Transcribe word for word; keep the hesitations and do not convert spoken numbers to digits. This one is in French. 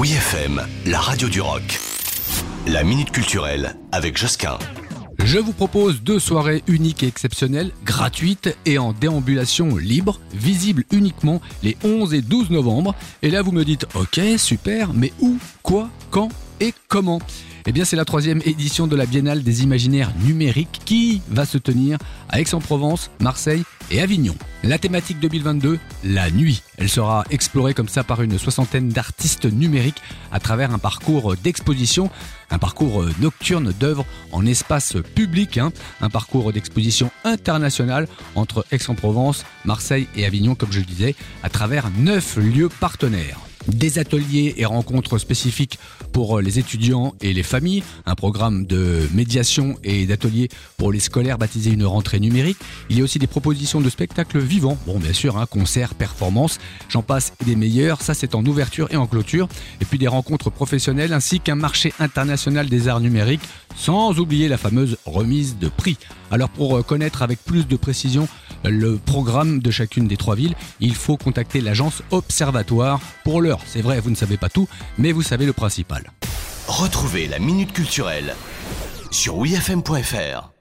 Oui F M, la radio du rock. La Minute Culturelle avec Josquin. Je vous propose deux soirées uniques et exceptionnelles, gratuites et en déambulation libre, visibles uniquement les onze et douze novembre. Et là vous me dites, ok, super, mais où, quoi, quand et comment ? Eh bien c'est la troisième édition de la Biennale des Imaginaires Numériques qui va se tenir à Aix-en-Provence, Marseille et Avignon. La thématique deux mille vingt-deux, la nuit. Elle sera explorée comme ça par une soixantaine d'artistes numériques à travers un parcours d'exposition, un parcours nocturne d'œuvres en espace public, hein, un parcours d'exposition internationale entre Aix-en-Provence, Marseille et Avignon, comme je le disais, à travers neuf lieux partenaires. Des ateliers et rencontres spécifiques pour les étudiants et les familles, un programme de médiation et d'ateliers pour les scolaires baptisé une rentrée numérique. Il y a aussi des propositions de spectacles vivants, bon bien sûr, hein, concerts, performances, j'en passe des meilleurs, ça c'est en ouverture et en clôture. Et puis des rencontres professionnelles ainsi qu'un marché international des arts numériques, sans oublier la fameuse remise de prix. Alors pour connaître avec plus de précision le programme de chacune des trois villes, il faut contacter l'agence Observatoire. Pour l'heure, c'est vrai, vous ne savez pas tout, mais vous savez le principal. Retrouvez la Minute Culturelle sur w f m point f r.